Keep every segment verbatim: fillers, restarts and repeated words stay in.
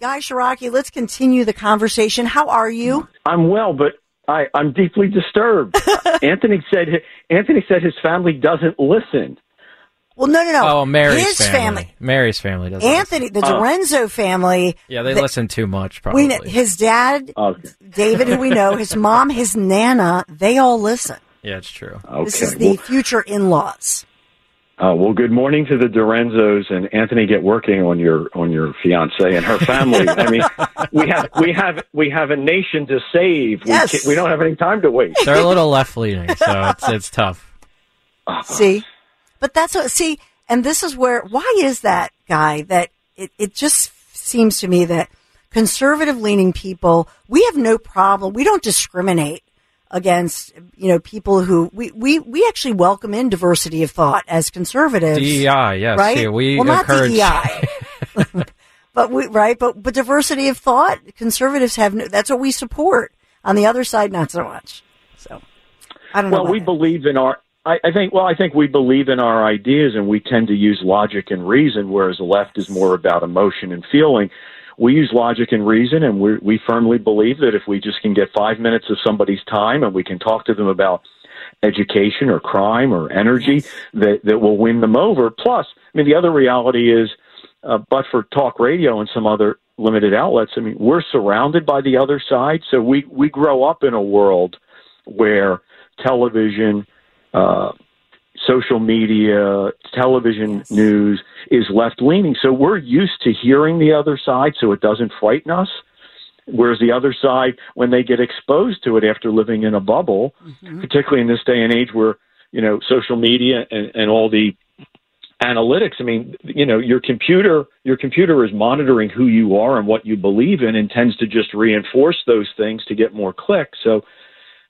Guy Ciarrocchi, let's continue the conversation. How are you? I'm well, but I, I'm deeply disturbed. Anthony said Anthony said his family doesn't listen. Well, no, no, no. Oh, Mary's his family. family. Mary's family doesn't Anthony, listen. The DeRenzo uh, family. Yeah, they the, listen too much, probably. We, his dad, okay. David, who we know, his mom, his nana, they all listen. Yeah, it's true. Okay. This is the future in-laws. Uh, well, good morning to the DeRenzos, and Anthony, get working on your on your fiance and her family. I mean, we have we have we have a nation to save. Yes. We, we don't have any time to waste. They're a little left leaning, so it's it's tough. See, but that's what, see, and this is where why is that, Guy? That it it just seems to me that conservative leaning people, we have no problem. We don't discriminate against, you know, people who we, we, we actually welcome in diversity of thought as conservatives. D E I, yes. Right? See, we well, encourage... not D E I. but we, right? But, but diversity of thought, conservatives have no, that's what we support. On the other side, not so much. So, I don't know. Well, we that. believe in our, I, I think, well, I think we believe in our ideas, and we tend to use logic and reason, whereas the left is more about emotion and feeling. We use logic and reason, and we, we firmly believe that if we just can get five minutes of somebody's time and we can talk to them about education or crime or energy, yes, that, that will win them over. Plus, I mean, the other reality is, uh, but for talk radio and some other limited outlets, I mean, we're surrounded by the other side. So we, we grow up in a world where television, uh, social media, television, yes, news is left-leaning. So we're used to hearing the other side, so it doesn't frighten us. Whereas the other side, when they get exposed to it after living in a bubble, mm-hmm, particularly in this day and age where, you know, social media and, and all the analytics, I mean, you know, your computer, your computer is monitoring who you are and what you believe in, and tends to just reinforce those things to get more clicks. So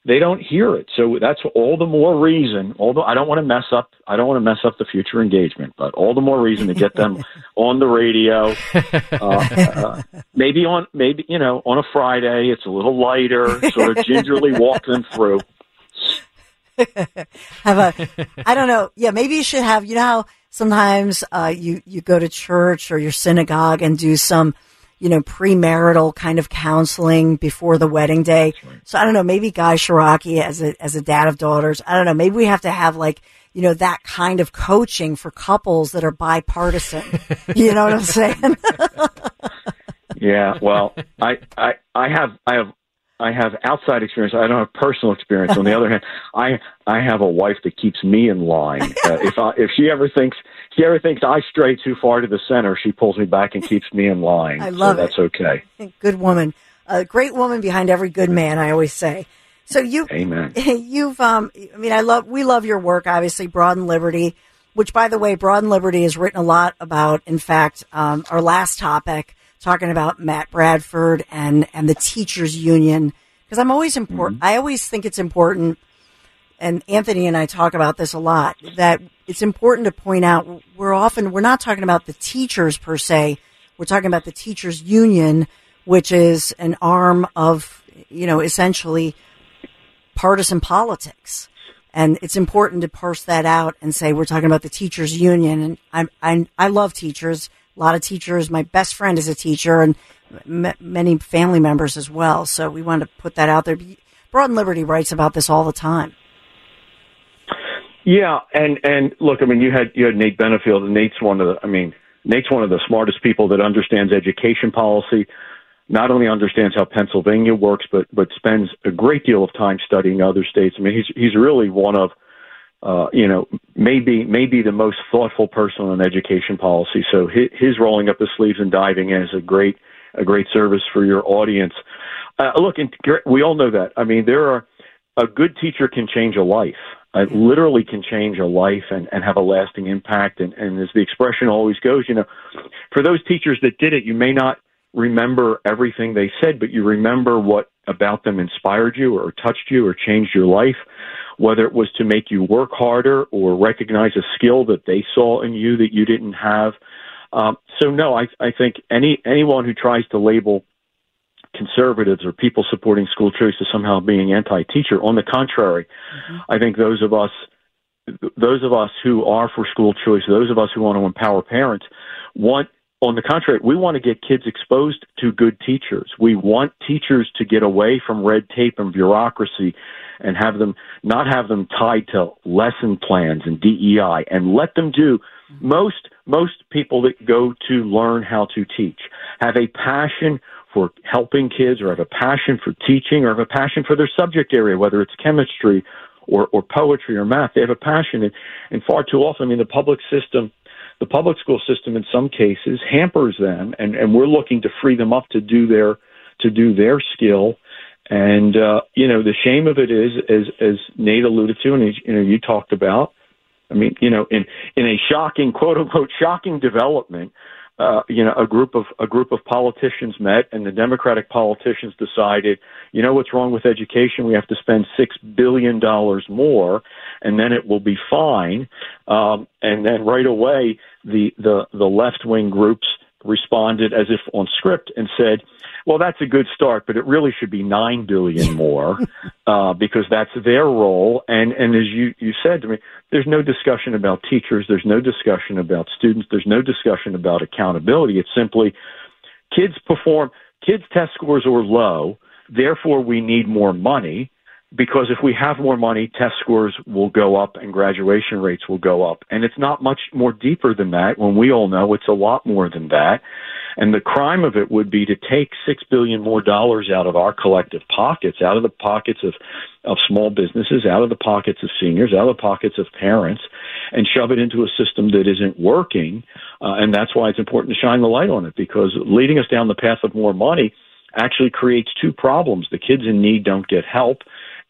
they don't hear it. So that's all the more reason, although I don't want to mess up, I don't want to mess up the future engagement, but all the more reason to get them on the radio, uh, uh, maybe on, maybe, you know, on a Friday, it's a little lighter, sort of gingerly walk them through. Have a, I don't know. Yeah. Maybe you should have, you know, how sometimes uh, you, you go to church or your synagogue and do some, you know, premarital kind of counseling before the wedding day. Right. So I don't know, maybe Guy Ciarrocchi as a, as a dad of daughters, I don't know, maybe we have to have like, you know, that kind of coaching for couples that are bipartisan. You know what I'm saying? Yeah. Well, I, I, I have, I have, I have outside experience. I don't have personal experience. On the other hand, I I have a wife that keeps me in line. Uh, if I, if she ever thinks if she ever thinks I stray too far to the center, she pulls me back and keeps me in line. I love so it. That's okay. Good woman, a great woman behind every good man, I always say. So you, amen. You've, um, I mean, I love we love your work. Obviously, Broad and Liberty, which, by the way, Broad and Liberty has written a lot about. In fact, um, our last topic, talking about Matt Bradford and, and the teachers union, because I'm always important. Mm-hmm. I always think it's important. And Anthony and I talk about this a lot, that it's important to point out we're often, we're not talking about the teachers per se. We're talking about the teachers union, which is an arm of, you know, essentially partisan politics. And it's important to parse that out and say, we're talking about the teachers union. And I'm, I'm I love teachers. A lot of teachers. My best friend is a teacher, and m- many family members as well. So we wanted to put that out there. Broad and Liberty writes about this all the time. Yeah, and, and look, I mean, you had you had Nate Benefield, and Nate's one of the. I mean, Nate's one of the smartest people that understands education policy, not only understands how Pennsylvania works, but but spends a great deal of time studying other states. I mean, he's he's really one of, uh, you know, maybe maybe the most thoughtful person on education policy. So his, his rolling up his sleeves and diving in is a great a great service for your audience. Uh, look, we all know that. I mean, there are a good teacher can change a life. It literally can change a life and, and have a lasting impact. And, and as the expression always goes, you know, for those teachers that did it, you may not remember everything they said, but you remember what about them inspired you or touched you or changed your life, whether it was to make you work harder or recognize a skill that they saw in you that you didn't have. Um, so, no, I, I think any anyone who tries to label conservatives or people supporting school choice as somehow being anti-teacher, on the contrary, mm-hmm. I think those of us, those of us who are for school choice, those of us who want to empower parents, want, on the contrary, we want to get kids exposed to good teachers. We want teachers to get away from red tape and bureaucracy, and have them not have them tied to lesson plans and D E I, and let them do. Most most people that go to learn how to teach have a passion for helping kids, or have a passion for teaching, or have a passion for their subject area, whether it's chemistry or, or poetry or math. They have a passion. And, and far too often, I mean, the public system, the public school system in some cases hampers them, and, and we're looking to free them up to do their to do their skill. And, uh, you know, the shame of it is, as, as Nate alluded to, and you know, you talked about, I mean, you know, in, in a shocking, quote unquote, shocking development, Uh, you know, a group of a group of politicians met, and the Democratic politicians decided, you know, what's wrong with education? We have to spend six billion dollars more, and then it will be fine. Um, and then right away, the the, the left wing groups responded as if on script and said, well, that's a good start, but it really should be nine billion more uh, because that's their role. And and as you you said to me, there's no discussion about teachers. There's no discussion about students. There's no discussion about accountability. It's simply kids perform, kids' test scores are low. Therefore, we need more money, because if we have more money, test scores will go up and graduation rates will go up. And it's not much more deeper than that, when we all know it's a lot more than that. And the crime of it would be to take six billion dollars more dollars out of our collective pockets, out of the pockets of, of small businesses, out of the pockets of seniors, out of the pockets of parents, and shove it into a system that isn't working. Uh, and that's why it's important to shine the light on it, because leading us down the path of more money actually creates two problems. The kids in need don't get help,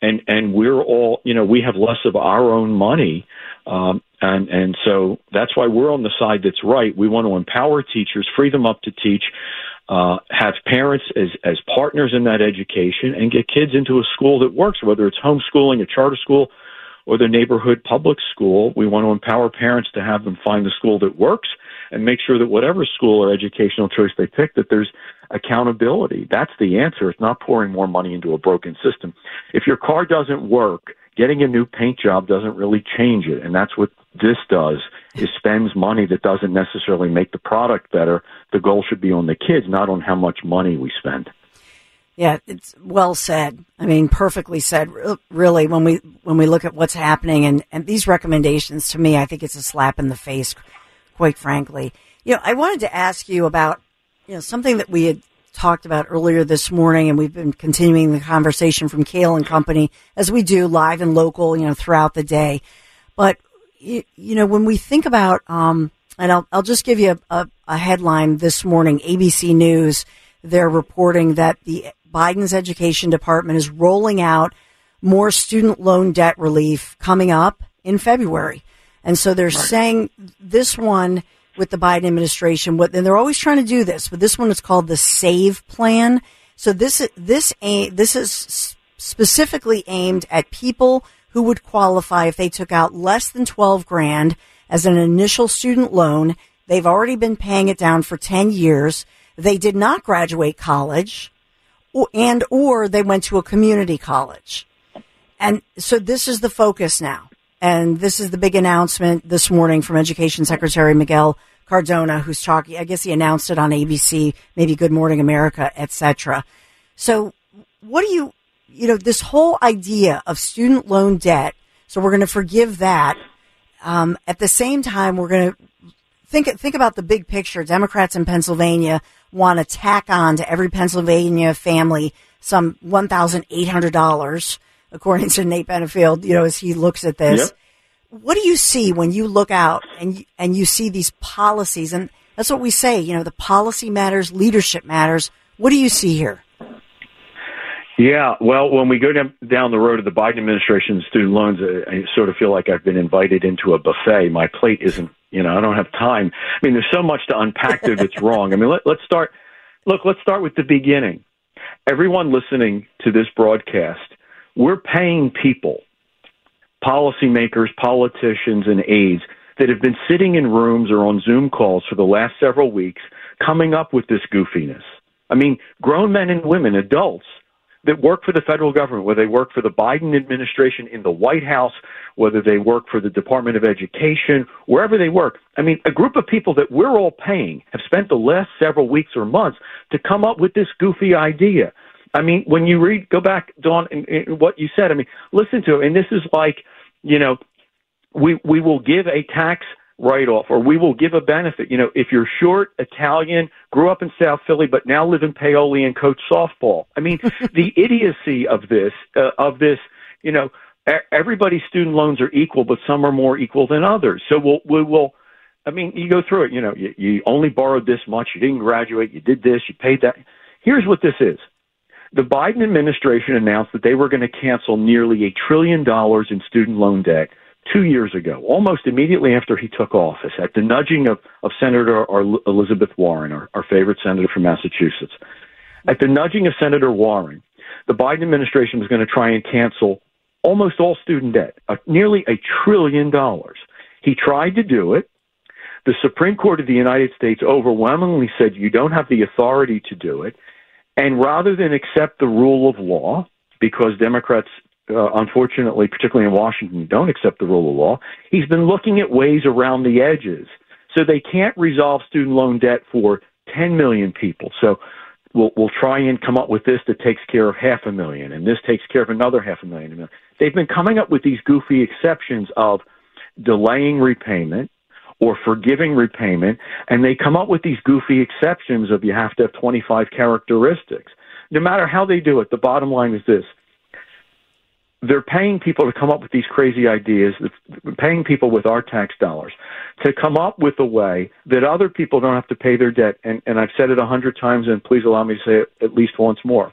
and and we're all, you know, we have less of our own money. Um, and, and so that's why we're on the side that's right. We want to empower teachers, free them up to teach, uh, have parents as, as partners in that education, and get kids into a school that works, whether it's homeschooling, a charter school, or the neighborhood public school. We want to empower parents to have them find the school that works, and make sure that whatever school or educational choice they pick, that there's accountability. That's the answer. It's not pouring more money into a broken system. If your car doesn't work, getting a new paint job doesn't really change it. And that's what this does, is spends money that doesn't necessarily make the product better. The goal should be on the kids, not on how much money we spend. Yeah, it's well said. I mean, perfectly said, really, when we when we look at what's happening. And, and these recommendations, to me, I think it's a slap in the face, quite frankly. You know, I wanted to ask you about, you know, something that we had talked about earlier this morning, and we've been continuing the conversation from Kale and Company, as we do live and local, you know, throughout the day. But, you, you know, when we think about, um, and I'll, I'll just give you a, a, a headline this morning, A B C News, they're reporting that the Biden's education department is rolling out more student loan debt relief coming up in February. And so they're right. saying this one with the Biden administration, what, and they're always trying to do this, but this one is called the SAVE plan. So this, this, this is specifically aimed at people who would qualify if they took out less than twelve grand as an initial student loan. They've already been paying it down for ten years. They did not graduate college, or, and, or they went to a community college. And so this is the focus now. And this is the big announcement this morning from Education Secretary Miguel Cardona, who's talking, I guess he announced it on A B C, maybe Good Morning America, et cetera. So what do you, you know, this whole idea of student loan debt, so we're going to forgive that. Um, at the same time, we're going to think think about the big picture. Democrats in Pennsylvania want to tack on to every Pennsylvania family some one thousand eight hundred dollars, according to Nate Benefield, you know, as he looks at this. Yep. What do you see when you look out and and you see these policies? And that's what we say, you know, the policy matters, leadership matters. What do you see here? Yeah, well, when we go down, down the road of the Biden administration student loans, I, I sort of feel like I've been invited into a buffet. My plate isn't, you know, I don't have time. I mean, there's so much to unpack there that's wrong. I mean, let, let's start, look, let's start with the beginning. Everyone listening to this broadcast, we're paying people, policymakers, politicians, and aides that have been sitting in rooms or on Zoom calls for the last several weeks coming up with this goofiness. I mean, grown men and women, adults, that work for the federal government, whether they work for the Biden administration in the White House, whether they work for the Department of Education, wherever they work. I mean, a group of people that we're all paying have spent the last several weeks or months to come up with this goofy idea. I mean, when you read, go back, Dawn, and, and what you said, I mean, listen to it. And this is like, you know, we we will give a tax write-off, or we will give a benefit. You know, if you're short, Italian, grew up in South Philly, but now live in Paoli and coach softball. I mean, the idiocy of this, uh, of this, you know, everybody's student loans are equal, but some are more equal than others. So we'll, we will, I mean, you go through it, you know, you, you only borrowed this much, you didn't graduate, you did this, you paid that. Here's what this is. The Biden administration announced that they were going to cancel nearly a trillion dollars in student loan debt two years ago, almost immediately after he took office, at the nudging of, of Senator Elizabeth Warren, our, our favorite senator from Massachusetts. At the nudging of Senator Warren, the Biden administration was going to try and cancel almost all student debt, uh, nearly a trillion dollars. He tried to do it. The Supreme Court of the United States overwhelmingly said you don't have the authority to do it. And rather than accept the rule of law, because Democrats Uh, unfortunately, particularly in Washington, don't accept the rule of law, he's been looking at ways around the edges. So they can't resolve student loan debt for ten million people. So we'll, we'll try and come up with this that takes care of half a million, and this takes care of another half a million. They've been coming up with these goofy exceptions of delaying repayment or forgiving repayment, and they come up with these goofy exceptions of you have to have twenty-five characteristics. No matter how they do it, the bottom line is this. They're paying people to come up with these crazy ideas, paying people with our tax dollars to come up with a way that other people don't have to pay their debt. And, and I've said it a hundred times, and please allow me to say it at least once more.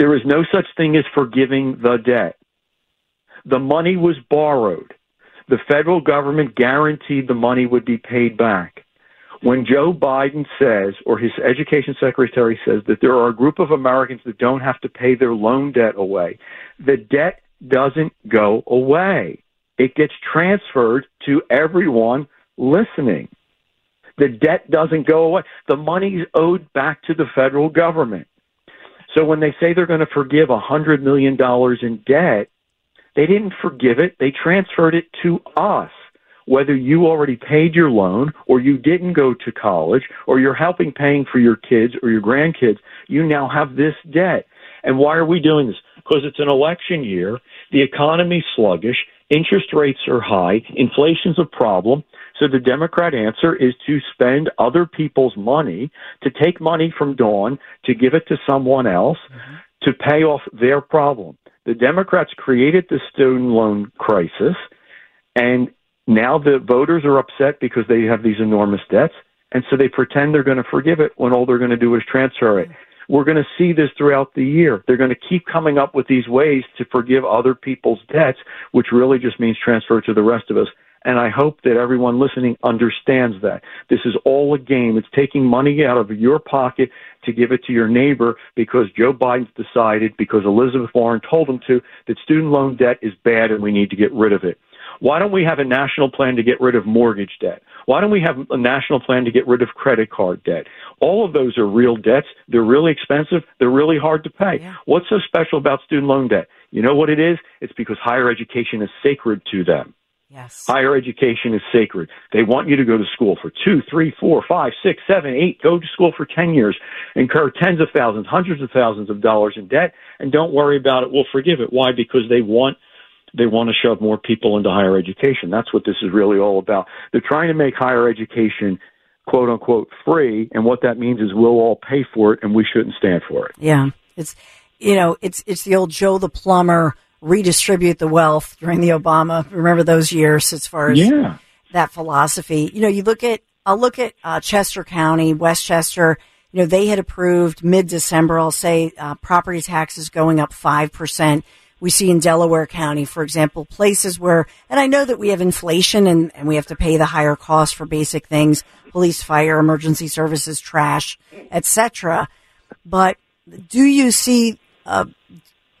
There is no such thing as forgiving the debt. The money was borrowed. The federal government guaranteed the money would be paid back. When Joe Biden says, or his education secretary says, that there are a group of Americans that don't have to pay their loan debt away, the debt doesn't go away. It gets transferred to everyone listening. The debt doesn't go away. The money's owed back to the federal government. So when they say they're going to forgive one hundred million dollars in debt, they didn't forgive it. They transferred it to us. Whether you already paid your loan, or you didn't go to college, or you're helping paying for your kids or your grandkids, you now have this debt. And why are we doing this? Because it's an election year. The economy's sluggish. Interest rates are high. Inflation's a problem. So the Democrat answer is to spend other people's money, to take money from Dawn, to give it to someone else, mm-hmm. to pay off their problem. The Democrats created the student loan crisis, and now the voters are upset because they have these enormous debts, and so they pretend they're going to forgive it when all they're going to do is transfer it. We're going to see this throughout the year. They're going to keep coming up with these ways to forgive other people's debts, which really just means transfer to the rest of us. And I hope that everyone listening understands that. This is all a game. It's taking money out of your pocket to give it to your neighbor because Joe Biden's decided, because Elizabeth Warren told him to, that student loan debt is bad and we need to get rid of it. Why don't we have a national plan to get rid of mortgage debt? Why don't we have a national plan to get rid of credit card debt? All of those are real debts. They're really expensive. They're really hard to pay. Yeah. What's so special about student loan debt? You know what it is? It's because higher education is sacred to them. Yes. Higher education is sacred. They want you to go to school for two, three, four, five, six, seven, eight, go to school for ten years, incur tens of thousands, hundreds of thousands of dollars in debt, and don't worry about it. We'll forgive it. Why? Because they want They want to shove more people into higher education. That's what this is really all about. They're trying to make higher education, quote unquote, free. And what that means is we'll all pay for it and we shouldn't stand for it. Yeah. It's, you know, it's, it's the old Joe the plumber, redistribute the wealth during the Obama. Remember those years as far as yeah. that philosophy. You know, you look at, I'll look at uh, Chester County, Westchester, you know, they had approved mid-December, I'll say, uh, property taxes going up five percent. We see in Delaware County, for example, places where, and I know that we have inflation and, and we have to pay the higher costs for basic things, police, fire, emergency services, trash, et cetera. But do you see, uh,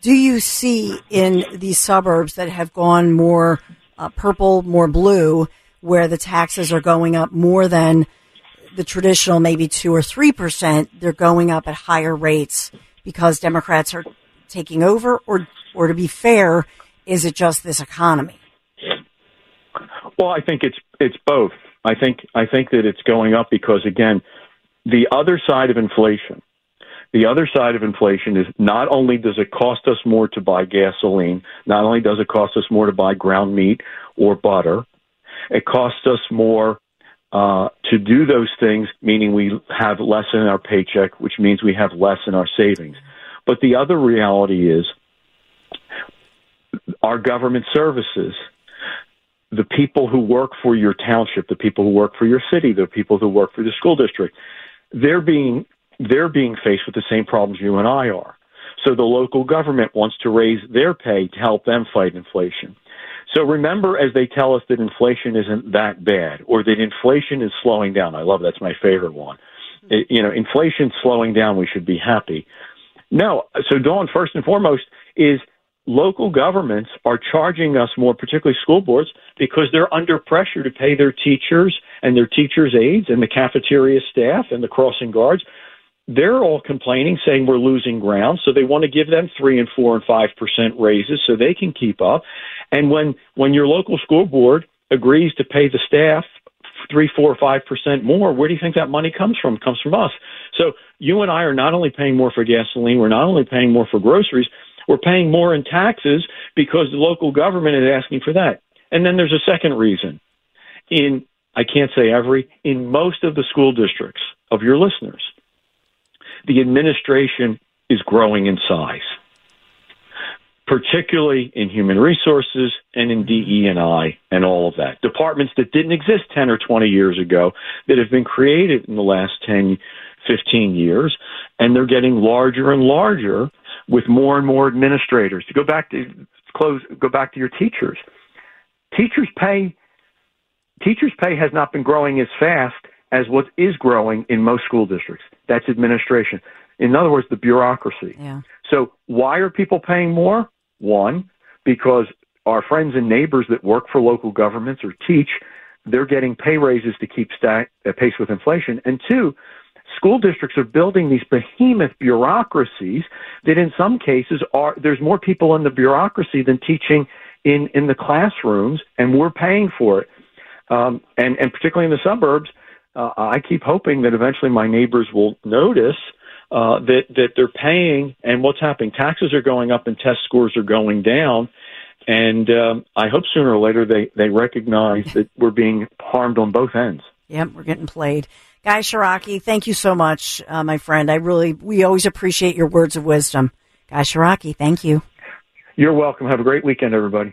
do you see in these suburbs that have gone more uh, purple, more blue, where the taxes are going up more than the traditional, maybe two or three percent, they're going up at higher rates because Democrats are taking over, or Or to be fair, is it just this economy? Well, I think it's it's both. I think I think that it's going up because, again, the other side of inflation, the other side of inflation is not only does it cost us more to buy gasoline, not only does it cost us more to buy ground meat or butter, it costs us more uh, to do those things, meaning we have less in our paycheck, which means we have less in our savings. But the other reality is, our government services, the people who work for your township, the people who work for your city, the people who work for the school district, they're being they're being faced with the same problems you and I are. So the local government wants to raise their pay to help them fight inflation. So remember, as they tell us that inflation isn't that bad, or that inflation is slowing down. I love that's my favorite one. It, you know, inflation's slowing down. We should be happy. No. So Dawn, first and foremost, is local governments are charging us more, particularly school boards, because they're under pressure to pay their teachers and their teachers' aides and the cafeteria staff and the crossing guards. They're all complaining, saying we're losing ground, so they want to give them three and four and five percent raises so they can keep up. And when when your local school board agrees to pay the staff three, four, five percent more, where do you think that money comes from? It comes from us. So you and I are not only paying more for gasoline, we're not only paying more for groceries, we're paying more in taxes because the local government is asking for that. And then there's a second reason. In, I can't say every, in most of the school districts of your listeners, the administration is growing in size, particularly in human resources and in D E and I and all of that. Departments that didn't exist ten or twenty years ago that have been created in the last ten, fifteen years, and they're getting larger and larger with more and more administrators. To go back to close, go back to your teachers. Teachers pay. Teachers pay has not been growing as fast as what is growing in most school districts. That's administration. In other words, the bureaucracy. Yeah. So why are people paying more? One, because our friends and neighbors that work for local governments or teach, they're getting pay raises to keep stack, uh, pace with inflation. And two, school districts are building these behemoth bureaucracies that in some cases are, there's more people in the bureaucracy than teaching in, in the classrooms, and we're paying for it. Um, and, and particularly in the suburbs, uh, I keep hoping that eventually my neighbors will notice uh, that, that they're paying, and what's happening, taxes are going up and test scores are going down. And um, I hope sooner or later they, they recognize that we're being harmed on both ends. Yep, we're getting played. Guy Ciarrocchi, thank you so much, uh, my friend. I really, we always appreciate your words of wisdom. Guy Ciarrocchi, thank you. You're welcome. Have a great weekend, everybody.